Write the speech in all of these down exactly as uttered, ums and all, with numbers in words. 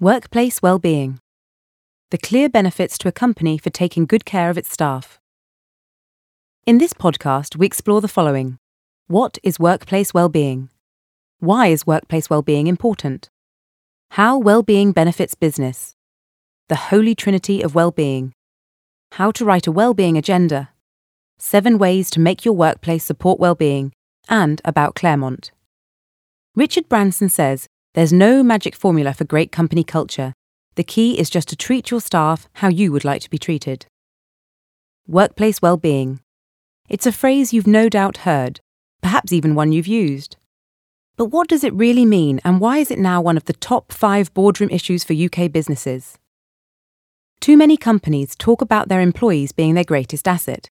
Workplace well-being. The clear benefits to a company for taking good care of its staff. In this podcast, we explore the following. What is workplace well-being? Why is workplace well-being important? How well-being benefits business. The holy trinity of well-being. How to write a well-being agenda. Seven ways to make your workplace support well-being. And about Claremont. Richard Branson says, "There's no magic formula for great company culture. The key is just to treat your staff how you would like to be treated." Workplace well-being. It's a phrase you've no doubt heard, perhaps even one you've used. But what does it really mean, and why is it now one of the top five boardroom issues for U K businesses? Too many companies talk about their employees being their greatest asset,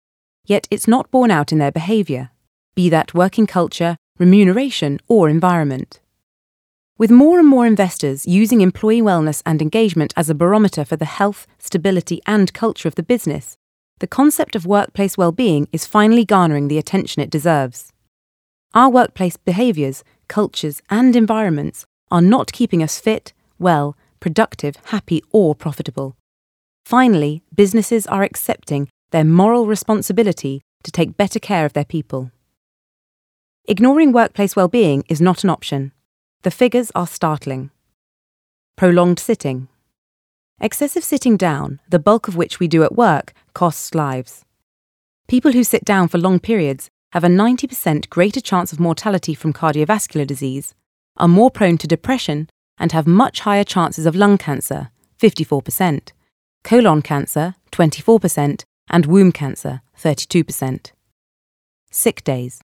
yet it's not borne out in their behaviour, be that working culture, remuneration, or environment. With more and more investors using employee wellness and engagement as a barometer for the health, stability, and culture of the business, the concept of workplace well-being is finally garnering the attention it deserves. Our workplace behaviours, cultures, and environments are not keeping us fit, well, productive, happy, or profitable. Finally, businesses are accepting their moral responsibility to take better care of their people. Ignoring workplace well-being is not an option. The figures are startling. Prolonged sitting. Excessive sitting down, the bulk of which we do at work, costs lives. People who sit down for long periods have a ninety percent greater chance of mortality from cardiovascular disease, are more prone to depression, and have much higher chances of lung cancer, fifty-four percent, colon cancer, twenty-four percent, and womb cancer, thirty-two percent. Sick days.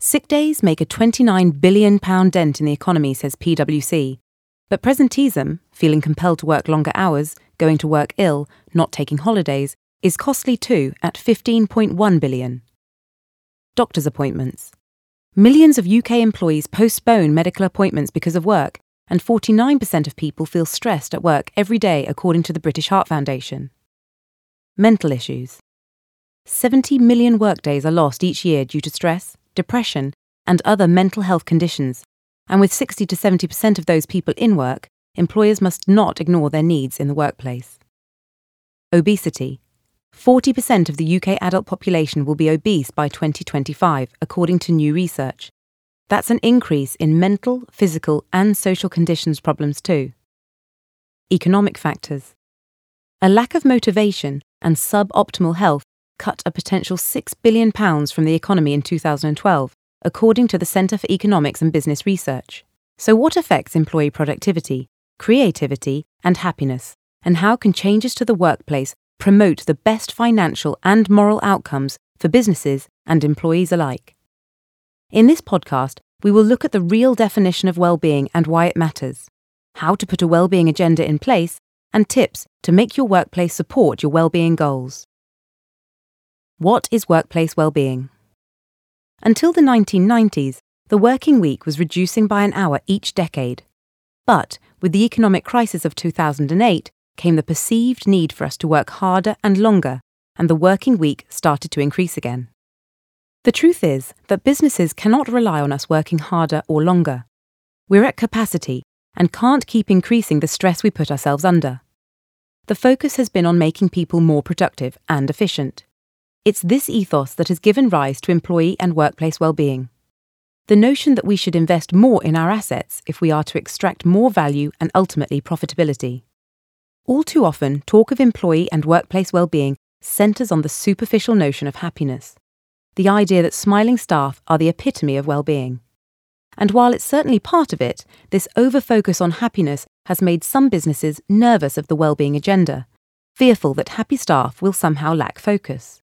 Sick days make a twenty-nine billion pounds dent in the economy, says PwC, but presenteeism, feeling compelled to work longer hours, going to work ill, not taking holidays, is costly too, at fifteen point one billion pounds. Doctor's appointments. Millions of U K employees postpone medical appointments because of work, and forty-nine percent of people feel stressed at work every day, according to the British Heart Foundation. Mental issues. seventy million workdays are lost each year due to stress, depression, and other mental health conditions, and with sixty to seventy percent of those people in work, employers must not ignore their needs in the workplace. Obesity. forty percent of the U K adult population will be obese by twenty twenty-five, according to new research. That's an increase in mental, physical, and social conditions problems too. Economic factors. A lack of motivation and suboptimal health cut a potential six billion pounds from the economy in two thousand twelve, according to the Centre for Economics and Business Research. So what affects employee productivity, creativity, and happiness, and how can changes to the workplace promote the best financial and moral outcomes for businesses and employees alike? In this podcast, we will look at the real definition of well-being and why it matters, how to put a well-being agenda in place, and tips to make your workplace support your well-being goals. What is workplace well-being? Until the nineteen nineties, the working week was reducing by an hour each decade. But with the economic crisis of two thousand eight, came the perceived need for us to work harder and longer, and the working week started to increase again. The truth is that businesses cannot rely on us working harder or longer. We're at capacity and can't keep increasing the stress we put ourselves under. The focus has been on making people more productive and efficient. It's this ethos that has given rise to employee and workplace well-being. The notion that we should invest more in our assets if we are to extract more value and ultimately profitability. All too often, talk of employee and workplace well-being centres on the superficial notion of happiness, the idea that smiling staff are the epitome of well-being. And while it's certainly part of it, this over-focus on happiness has made some businesses nervous of the well-being agenda, fearful that happy staff will somehow lack focus.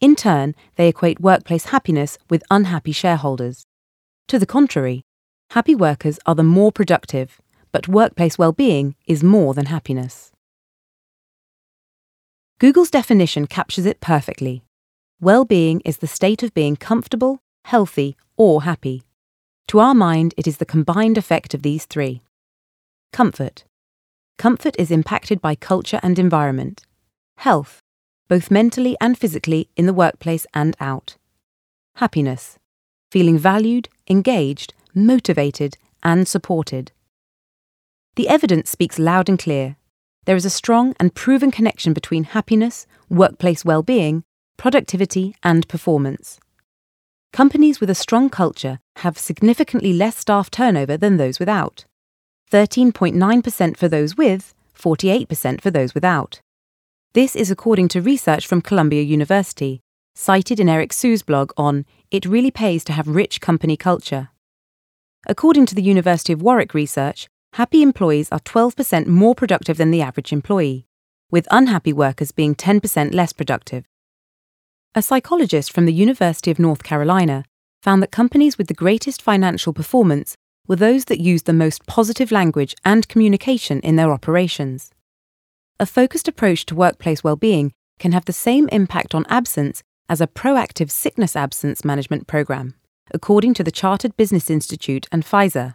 In turn, they equate workplace happiness with unhappy shareholders. To the contrary, happy workers are the more productive, but workplace well-being is more than happiness. Google's definition captures it perfectly. Well-being is the state of being comfortable, healthy, or happy. To our mind, it is the combined effect of these three. Comfort. Comfort is impacted by culture and environment. Health, both mentally and physically in the workplace and out. Happiness, feeling valued, engaged, motivated, and supported. The evidence speaks loud and clear. There is a strong and proven connection between happiness, workplace well-being, productivity, and performance. Companies with a strong culture have significantly less staff turnover than those without. thirteen point nine percent for those with, forty-eight percent for those without. This is according to research from Columbia University, cited in Eric Sue's blog on It Really Pays to Have Rich Company Culture. According to the University of Warwick research, happy employees are twelve percent more productive than the average employee, with unhappy workers being ten percent less productive. A psychologist from the University of North Carolina found that companies with the greatest financial performance were those that used the most positive language and communication in their operations. A focused approach to workplace well-being can have the same impact on absence as a proactive sickness absence management program, according to the Chartered Business Institute and Pfizer.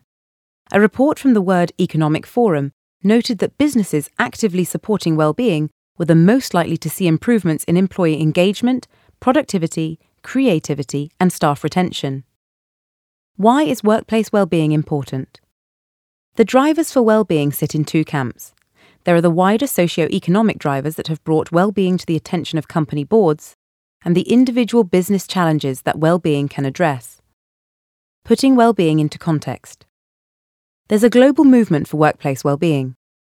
A report from the World Economic Forum noted that businesses actively supporting well-being were the most likely to see improvements in employee engagement, productivity, creativity, and staff retention. Why is workplace well-being important? The drivers for well-being sit in two camps. There are the wider socio-economic drivers that have brought well-being to the attention of company boards, and the individual business challenges that well-being can address. Putting well-being into context. There's a global movement for workplace well-being.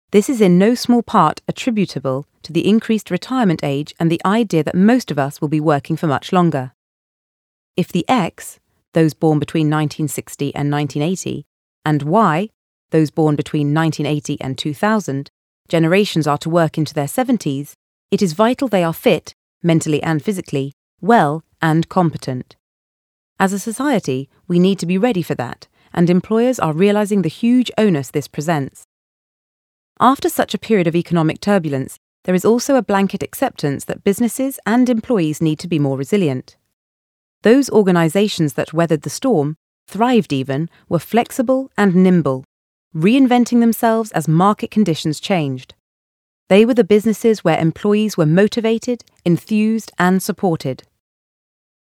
This is in no small part attributable to the increased retirement age and the idea that most of us will be working for much longer. If the X, those born between nineteen sixty and nineteen eighty, and Y, those born between nineteen eighty and two thousand, generations are to work into their seventies, it is vital they are fit, mentally and physically, well and competent. As a society, we need to be ready for that, and employers are realising the huge onus this presents. After such a period of economic turbulence, there is also a blanket acceptance that businesses and employees need to be more resilient. Those organisations that weathered the storm, thrived even, were flexible and nimble, reinventing themselves as market conditions changed. They were the businesses where employees were motivated, enthused, and supported.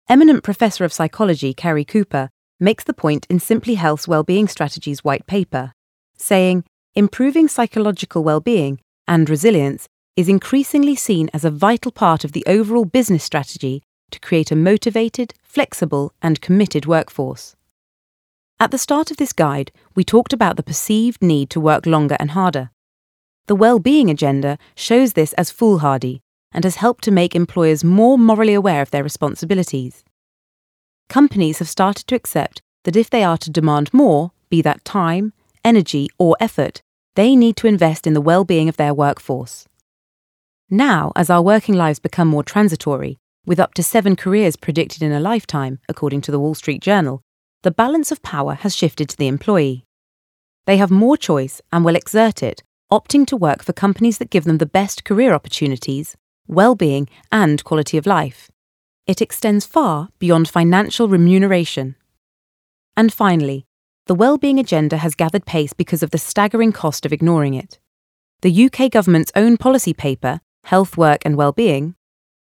Eminent Professor of Psychology Cary Cooper makes the point in Simply Health's Wellbeing Strategies white paper, saying, "Improving psychological well-being and resilience is increasingly seen as a vital part of the overall business strategy to create a motivated, flexible, and committed workforce." At the start of this guide, we talked about the perceived need to work longer and harder. The well-being agenda shows this as foolhardy and has helped to make employers more morally aware of their responsibilities. Companies have started to accept that if they are to demand more, be that time, energy, or effort, they need to invest in the well-being of their workforce. Now, as our working lives become more transitory, with up to seven careers predicted in a lifetime, according to the Wall Street Journal, the balance of power has shifted to the employee. They have more choice and will exert it, opting to work for companies that give them the best career opportunities, well-being, and quality of life. It extends far beyond financial remuneration. And finally, the well-being agenda has gathered pace because of the staggering cost of ignoring it. The U K government's own policy paper, Health, Work and Wellbeing,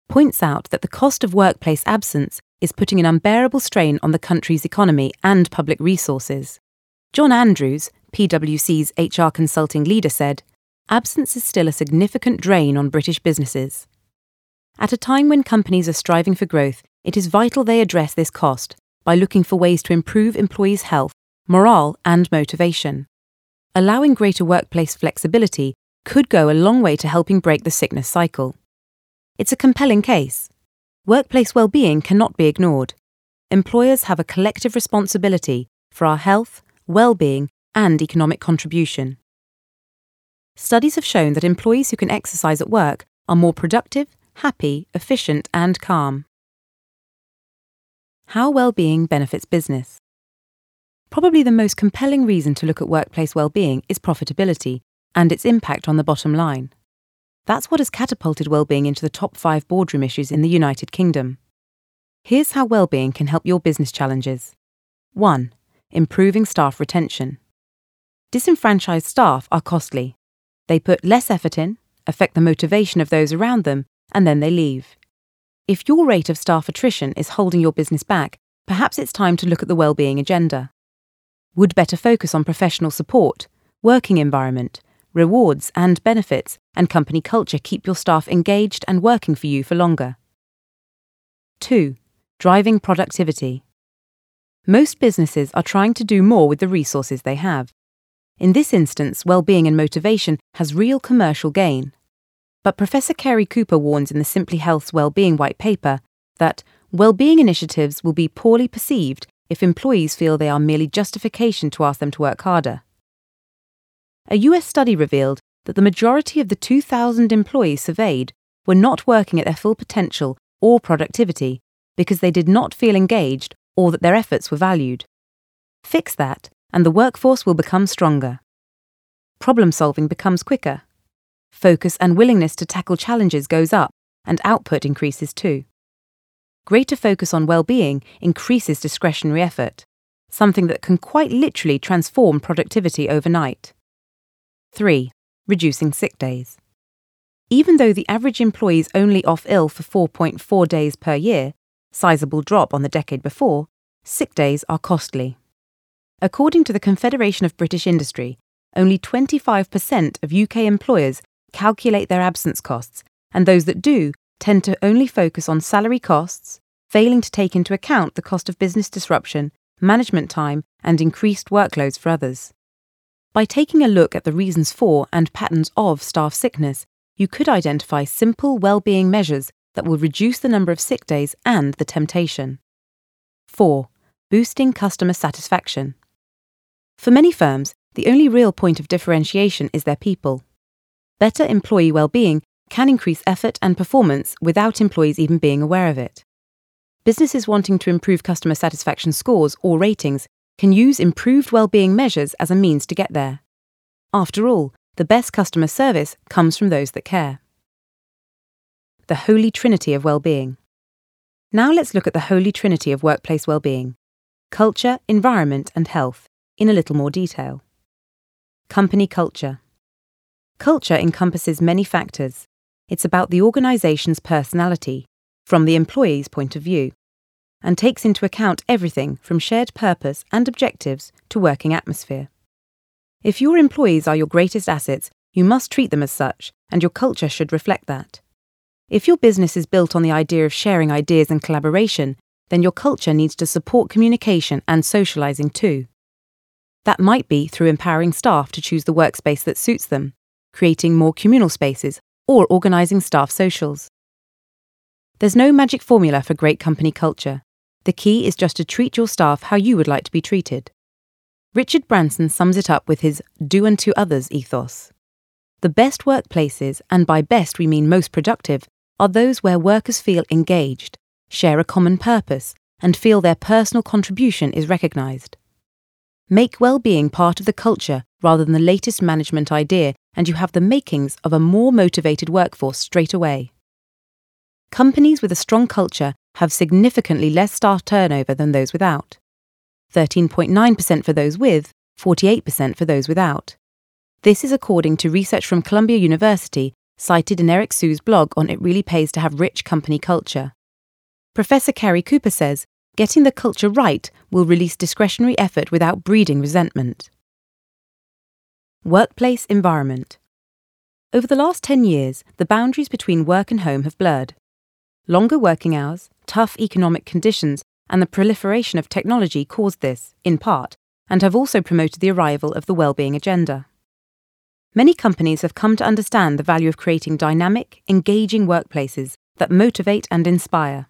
points out that the cost of workplace absence is putting an unbearable strain on the country's economy and public resources. John Andrews, PwC's H R consulting leader, said, "Absence is still a significant drain on British businesses." At a time when companies are striving for growth, it is vital they address this cost by looking for ways to improve employees' health, morale, and motivation. Allowing greater workplace flexibility could go a long way to helping break the sickness cycle. It's a compelling case. Workplace well-being cannot be ignored. Employers have a collective responsibility for our health, well-being, and economic contribution. Studies have shown that employees who can exercise at work are more productive, happy, efficient, and calm. How well-being benefits business. Probably the most compelling reason to look at workplace well-being is profitability and its impact on the bottom line. That's what has catapulted well-being into the top five boardroom issues in the United Kingdom. Here's how well-being can help your business challenges. one. Improving staff retention. Disenfranchised staff are costly. They put less effort in, affect the motivation of those around them, and then they leave. If your rate of staff attrition is holding your business back, perhaps it's time to look at the well-being agenda. Would better focus on professional support, working environment, rewards and benefits, and company culture keep your staff engaged and working for you for longer. two. Driving productivity. Most businesses are trying to do more with the resources they have. In this instance, well-being and motivation has real commercial gain. But Professor Cary Cooper warns in the Simply Health's Well-Being White Paper that well-being initiatives will be poorly perceived if employees feel they are merely justification to ask them to work harder. A U S study revealed that the majority of the two thousand employees surveyed were not working at their full potential or productivity because they did not feel engaged or that their efforts were valued. Fix that, and the workforce will become stronger. Problem-solving becomes quicker. Focus and willingness to tackle challenges goes up, and output increases too. Greater focus on well-being increases discretionary effort, something that can quite literally transform productivity overnight. three. Reducing sick days. Even though the average employee is only off ill for four point four days per year, sizable drop on the decade before, sick days are costly. According to the Confederation of British Industry, only twenty-five percent of U K employers calculate their absence costs, and those that do tend to only focus on salary costs, failing to take into account the cost of business disruption, management time, and increased workloads for others. By taking a look at the reasons for and patterns of staff sickness, you could identify simple well-being measures that will reduce the number of sick days and the temptation. four. Boosting customer satisfaction. For many firms, the only real point of differentiation is their people. Better employee well-being can increase effort and performance without employees even being aware of it. Businesses wanting to improve customer satisfaction scores or ratings can use improved well-being measures as a means to get there. After all, the best customer service comes from those that care. The Holy Trinity of Well-Being. Now let's look at the Holy Trinity of workplace well-being: culture, environment, and health, in a little more detail. Company culture. Culture encompasses many factors. It's about the organization's personality, from the employee's point of view, and takes into account everything from shared purpose and objectives to working atmosphere. If your employees are your greatest assets, you must treat them as such, and your culture should reflect that. If your business is built on the idea of sharing ideas and collaboration, then your culture needs to support communication and socializing too. That might be through empowering staff to choose the workspace that suits them, creating more communal spaces, or organizing staff socials. There's no magic formula for great company culture. The key is just to treat your staff how you would like to be treated. Richard Branson sums it up with his do unto others ethos. The best workplaces, and by best we mean most productive, are those where workers feel engaged, share a common purpose, and feel their personal contribution is recognised. Make well-being part of the culture rather than the latest management idea, and you have the makings of a more motivated workforce straight away. Companies with a strong culture have significantly less staff turnover than those without. thirteen point nine percent for those with, forty-eight percent for those without. This is according to research from Columbia University, cited in Eric Sue's blog on It Really Pays to Have Rich Company Culture. Professor Cary Cooper says, getting the culture right will release discretionary effort without breeding resentment. Workplace environment. Over the last ten years, the boundaries between work and home have blurred. Longer working hours, tough economic conditions, and the proliferation of technology caused this, in part, and have also promoted the arrival of the well-being agenda. Many companies have come to understand the value of creating dynamic, engaging workplaces that motivate and inspire.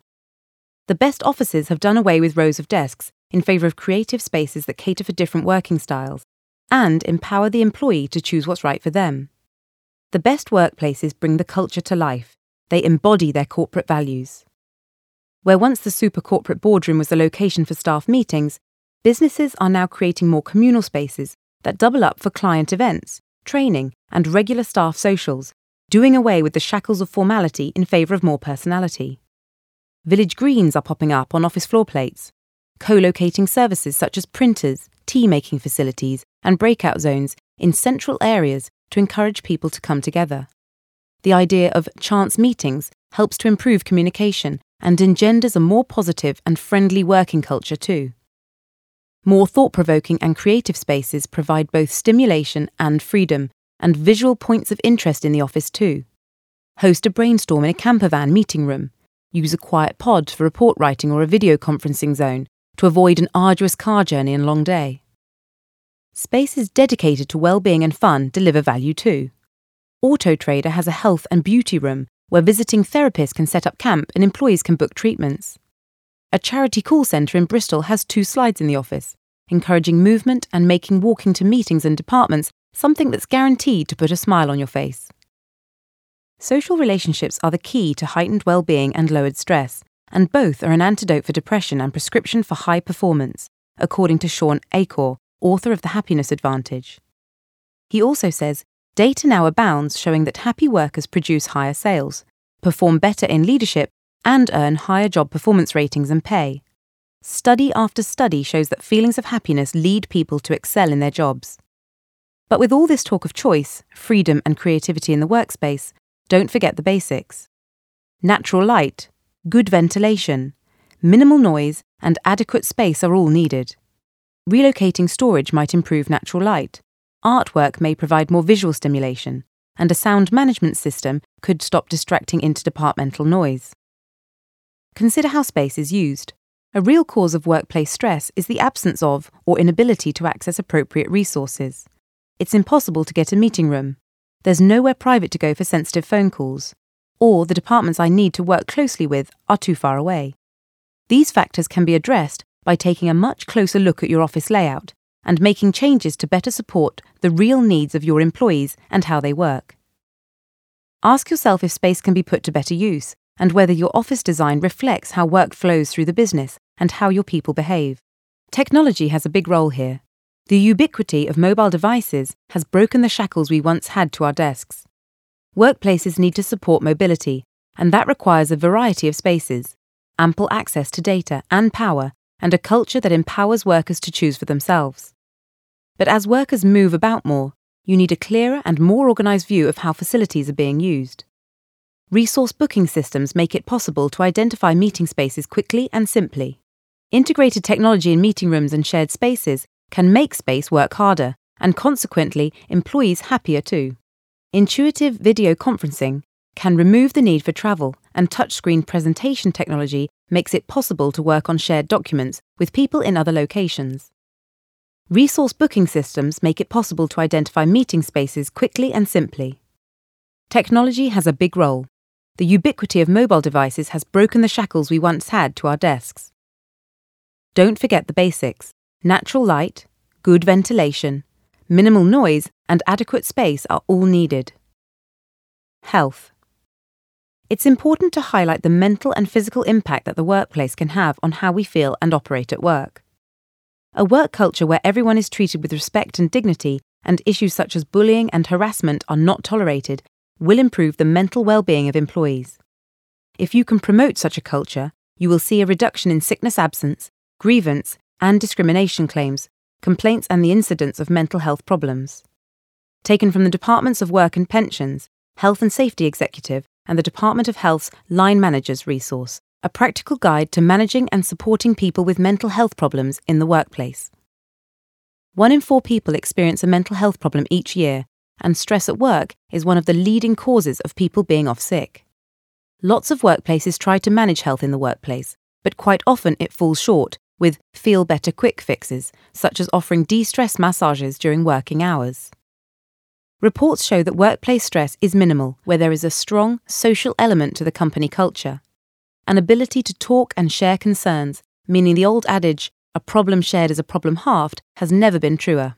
The best offices have done away with rows of desks in favour of creative spaces that cater for different working styles and empower the employee to choose what's right for them. The best workplaces bring the culture to life. They embody their corporate values. Where once the super corporate boardroom was the location for staff meetings, businesses are now creating more communal spaces that double up for client events, training, and regular staff socials, doing away with the shackles of formality in favour of more personality. Village greens are popping up on office floor plates, co-locating services such as printers, tea-making facilities, and breakout zones in central areas to encourage people to come together. The idea of chance meetings helps to improve communication and engenders a more positive and friendly working culture too. More thought-provoking and creative spaces provide both stimulation and freedom, and visual points of interest in the office too. Host a brainstorm in a campervan meeting room. Use a quiet pod for report writing or a video conferencing zone to avoid an arduous car journey and long day. Spaces dedicated to well-being and fun deliver value too. Auto Trader has a health and beauty room where visiting therapists can set up camp and employees can book treatments. A charity call centre in Bristol has two slides in the office, encouraging movement and making walking to meetings and departments something that's guaranteed to put a smile on your face. Social relationships are the key to heightened well-being and lowered stress, and both are an antidote for depression and prescription for high performance, according to Shawn Achor, author of The Happiness Advantage. He also says, data now abounds showing that happy workers produce higher sales, perform better in leadership, and earn higher job performance ratings and pay. Study after study shows that feelings of happiness lead people to excel in their jobs. But with all this talk of choice, freedom and creativity in the workspace, don't forget the basics. Natural light, good ventilation, minimal noise, and adequate space are all needed. Relocating storage might improve natural light. Artwork may provide more visual stimulation, and a sound management system could stop distracting interdepartmental noise. Consider how space is used. A real cause of workplace stress is the absence of or inability to access appropriate resources. It's impossible to get a meeting room. There's nowhere private to go for sensitive phone calls. Or the departments I need to work closely with are too far away. These factors can be addressed by taking a much closer look at your office layout and making changes to better support the real needs of your employees and how they work. Ask yourself if space can be put to better use, and whether your office design reflects how work flows through the business and how your people behave. Technology has a big role here. The ubiquity of mobile devices has broken the shackles we once had to our desks. Workplaces need to support mobility, and that requires a variety of spaces, ample access to data and power, and a culture that empowers workers to choose for themselves. But as workers move about more, you need a clearer and more organised view of how facilities are being used. Resource booking systems make it possible to identify meeting spaces quickly and simply. Integrated technology in meeting rooms and shared spaces can make space work harder, and consequently, employees happier too. Intuitive video conferencing can remove the need for travel, and touchscreen presentation technology makes it possible to work on shared documents with people in other locations. Resource booking systems make it possible to identify meeting spaces quickly and simply. Technology has a big role. The ubiquity of mobile devices has broken the shackles we once had to our desks. Don't forget the basics. Natural light, good ventilation, minimal noise, and adequate space are all needed. Health. It's important to highlight the mental and physical impact that the workplace can have on how we feel and operate at work. A work culture where everyone is treated with respect and dignity, and issues such as bullying and harassment are not tolerated, will improve the mental well-being of employees. If you can promote such a culture, you will see a reduction in sickness absence, grievance and discrimination claims, complaints and the incidence of mental health problems. Taken from the Departments of Work and Pensions, Health and Safety Executive and the Department of Health's Line Managers Resource, a practical guide to managing and supporting people with mental health problems in the workplace. One in four people experience a mental health problem each year, and stress at work is one of the leading causes of people being off sick. Lots of workplaces try to manage health in the workplace, but quite often it falls short with feel-better quick fixes, such as offering de-stress massages during working hours. Reports show that workplace stress is minimal where there is a strong social element to the company culture. An ability to talk and share concerns, meaning the old adage, a problem shared is a problem halved, has never been truer.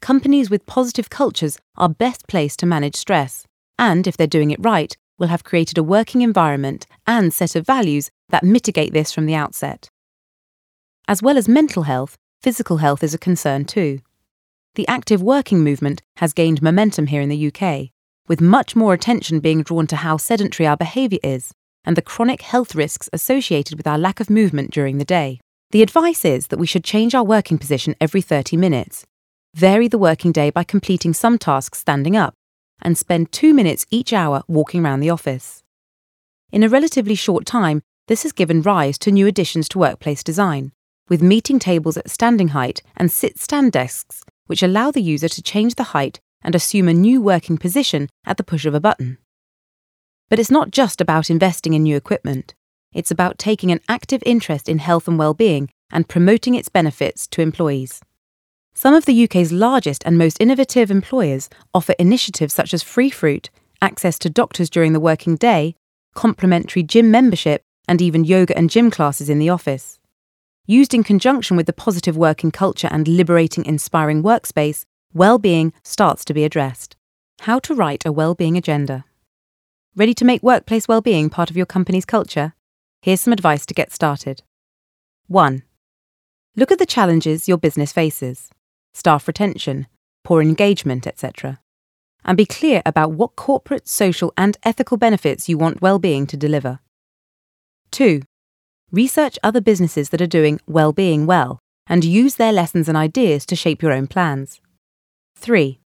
Companies with positive cultures are best placed to manage stress, and if they're doing it right, will have created a working environment and set of values that mitigate this from the outset. As well as mental health, physical health is a concern too. The active working movement has gained momentum here in the U K, with much more attention being drawn to how sedentary our behaviour is and the chronic health risks associated with our lack of movement during the day. The advice is that we should change our working position every thirty minutes. Vary the working day by completing some tasks standing up, and spend two minutes each hour walking around the office. In a relatively short time, this has given rise to new additions to workplace design, with meeting tables at standing height and sit-stand desks, which allow the user to change the height and assume a new working position at the push of a button. But it's not just about investing in new equipment. It's about taking an active interest in health and well-being and promoting its benefits to employees. Some of the U K's largest and most innovative employers offer initiatives such as free fruit, access to doctors during the working day, complimentary gym membership, and even yoga and gym classes in the office. Used in conjunction with the positive working culture and liberating, inspiring workspace, well-being starts to be addressed. How to write a well-being agenda. Ready to make workplace well-being part of your company's culture? Here's some advice to get started. one. Look at the challenges your business faces. Staff retention, poor engagement, et cetera. And be clear about what corporate, social and ethical benefits you want well-being to deliver. two. Research other businesses that are doing well-being well and use their lessons and ideas to shape your own plans. three.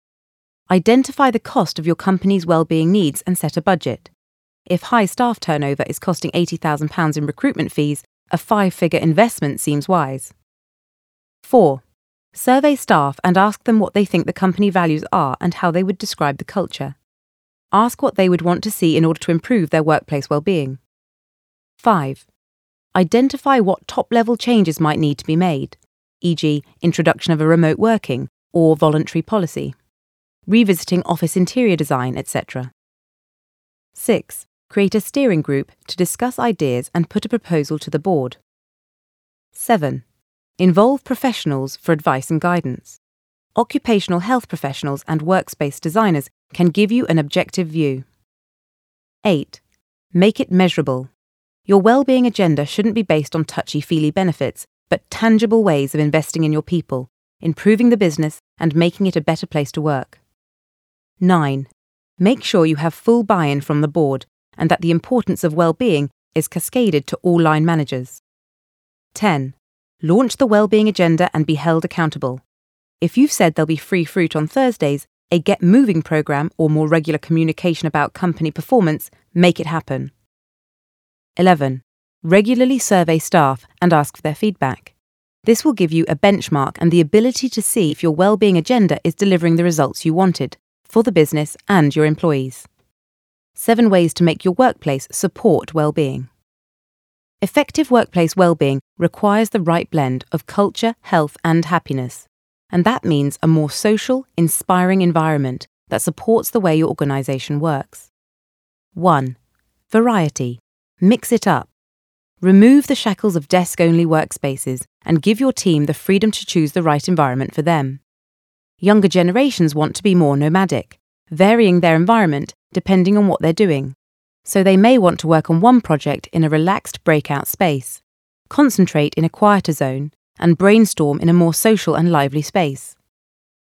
Identify the cost of your company's well-being needs and set a budget. If high staff turnover is costing eighty thousand pounds in recruitment fees, a five-figure investment seems wise. four. Survey staff and ask them what they think the company values are and how they would describe the culture. Ask what they would want to see in order to improve their workplace well-being. five. Identify what top-level changes might need to be made, for example introduction of a remote working or voluntary policy, revisiting office interior design, et cetera. six. Create a steering group to discuss ideas and put a proposal to the board. seven. Involve professionals for advice and guidance. Occupational health professionals and workspace designers can give you an objective view. eight. Make it measurable. Your well-being agenda shouldn't be based on touchy-feely benefits, but tangible ways of investing in your people, improving the business and making it a better place to work. nine. Make sure you have full buy-in from the board and that the importance of well-being is cascaded to all line managers. ten. Launch the well-being agenda and be held accountable. If you've said there'll be free fruit on Thursdays, a Get Moving programme or more regular communication about company performance, make it happen. eleven. Regularly survey staff and ask for their feedback. This will give you a benchmark and the ability to see if your well-being agenda is delivering the results you wanted, for the business and your employees. seven ways to make your workplace support well-being. Effective workplace well-being requires the right blend of culture, health and happiness, and that means a more social, inspiring environment that supports the way your organisation works. one. Variety. Mix it up. Remove the shackles of desk-only workspaces and give your team the freedom to choose the right environment for them. Younger generations want to be more nomadic, varying their environment depending on what they're doing. So they may want to work on one project in a relaxed breakout space, concentrate in a quieter zone, and brainstorm in a more social and lively space.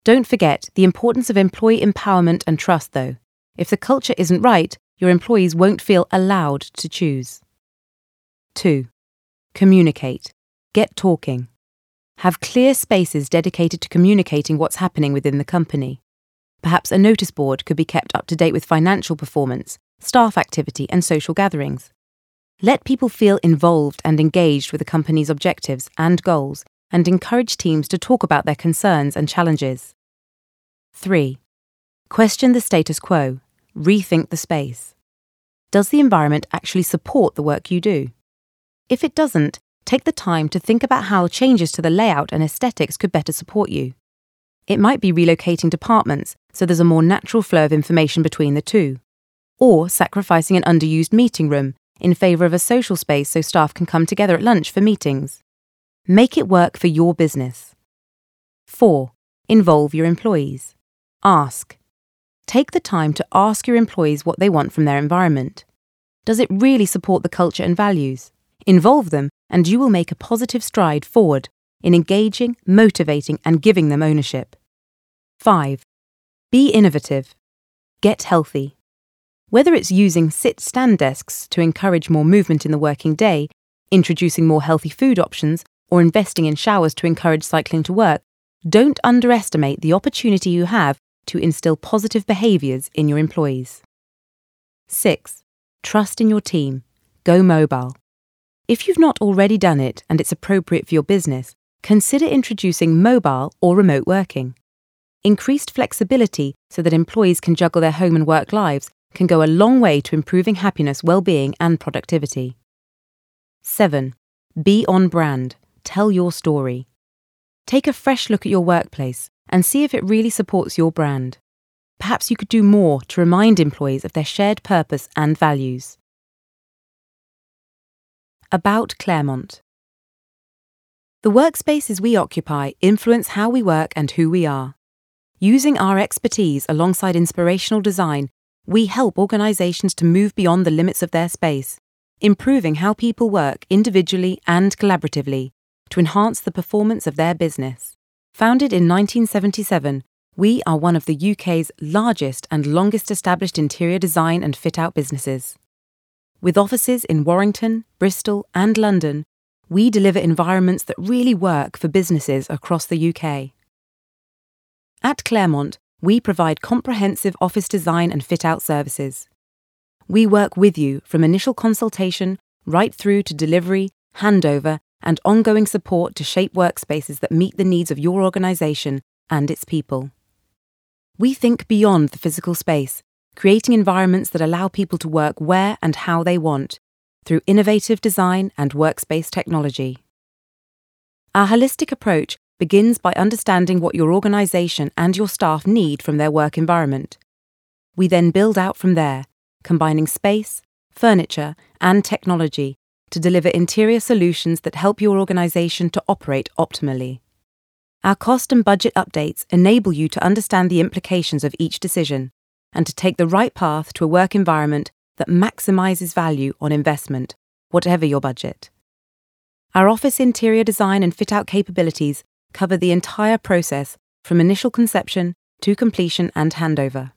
Don't forget the importance of employee empowerment and trust, though. If the culture isn't right, your employees won't feel allowed to choose. two. Communicate. Get talking. Have clear spaces dedicated to communicating what's happening within the company. Perhaps a notice board could be kept up to date with financial performance, staff activity and social gatherings. Let people feel involved and engaged with the company's objectives and goals and encourage teams to talk about their concerns and challenges. three. Question the status quo. Rethink the space. Does the environment actually support the work you do? If it doesn't, take the time to think about how changes to the layout and aesthetics could better support you. It might be relocating departments so there's a more natural flow of information between the two, or sacrificing an underused meeting room in favour of a social space so staff can come together at lunch for meetings. Make it work for your business. four. Involve your employees. Ask. Take the time to ask your employees what they want from their environment. Does it really support the culture and values? Involve them and you will make a positive stride forward in engaging, motivating and giving them ownership. five. Be innovative. Get healthy. Whether it's using sit-stand desks to encourage more movement in the working day, introducing more healthy food options, or investing in showers to encourage cycling to work, don't underestimate the opportunity you have to instill positive behaviours in your employees. six. Trust in your team. Go mobile. If you've not already done it and it's appropriate for your business, consider introducing mobile or remote working. Increased flexibility so that employees can juggle their home and work lives can go a long way to improving happiness, well-being, and productivity. seven. Be on brand. Tell your story. Take a fresh look at your workplace and see if it really supports your brand. Perhaps you could do more to remind employees of their shared purpose and values. About Claremont. The workspaces we occupy influence how we work and who we are. Using our expertise alongside inspirational design, we help organisations to move beyond the limits of their space, improving how people work individually and collaboratively to enhance the performance of their business. Founded in nineteen seventy-seven, we are one of the U K's largest and longest established interior design and fit-out businesses. With offices in Warrington, Bristol and London, we deliver environments that really work for businesses across the U K. At Claremont, we provide comprehensive office design and fit-out services. We work with you from initial consultation right through to delivery, handover and ongoing support to shape workspaces that meet the needs of your organisation and its people. We think beyond the physical space, creating environments that allow people to work where and how they want, through innovative design and workspace technology. Our holistic approach begins by understanding what your organisation and your staff need from their work environment. We then build out from there, combining space, furniture and technology to deliver interior solutions that help your organisation to operate optimally. Our cost and budget updates enable you to understand the implications of each decision and to take the right path to a work environment that maximises value on investment, whatever your budget. Our office interior design and fit-out capabilities cover the entire process from initial conception to completion and handover.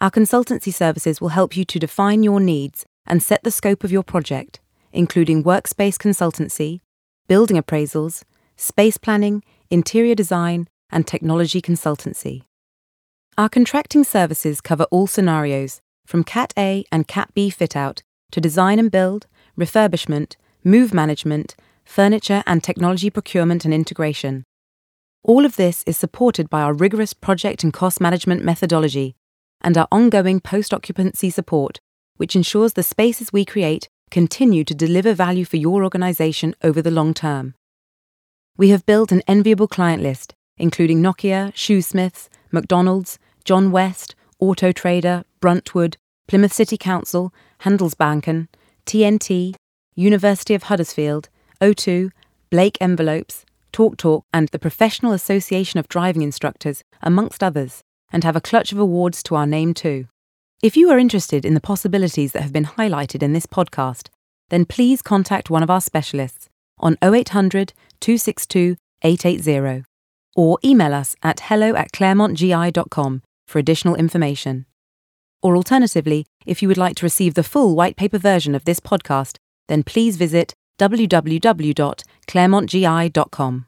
Our consultancy services will help you to define your needs and set the scope of your project, including workspace consultancy, building appraisals, space planning, interior design, and technology consultancy. Our contracting services cover all scenarios, from Cat A and Cat B fit-out to design and build, refurbishment, move management, furniture and technology procurement and integration. All of this is supported by our rigorous project and cost management methodology and our ongoing post-occupancy support, which ensures the spaces we create continue to deliver value for your organisation over the long term. We have built an enviable client list, including Nokia, Shoesmiths, McDonald's, John West, Auto Trader, Bruntwood, Plymouth City Council, Handelsbanken, T N T, University of Huddersfield, O two, Blake Envelopes, TalkTalk and the Professional Association of Driving Instructors, amongst others, and have a clutch of awards to our name too. If you are interested in the possibilities that have been highlighted in this podcast, then please contact one of our specialists on oh eight hundred, two six two, eight eight zero or email us at hello at claremont g i dot com for additional information. Or alternatively, if you would like to receive the full white paper version of this podcast, then please visit w w w dot claremont g i dot com.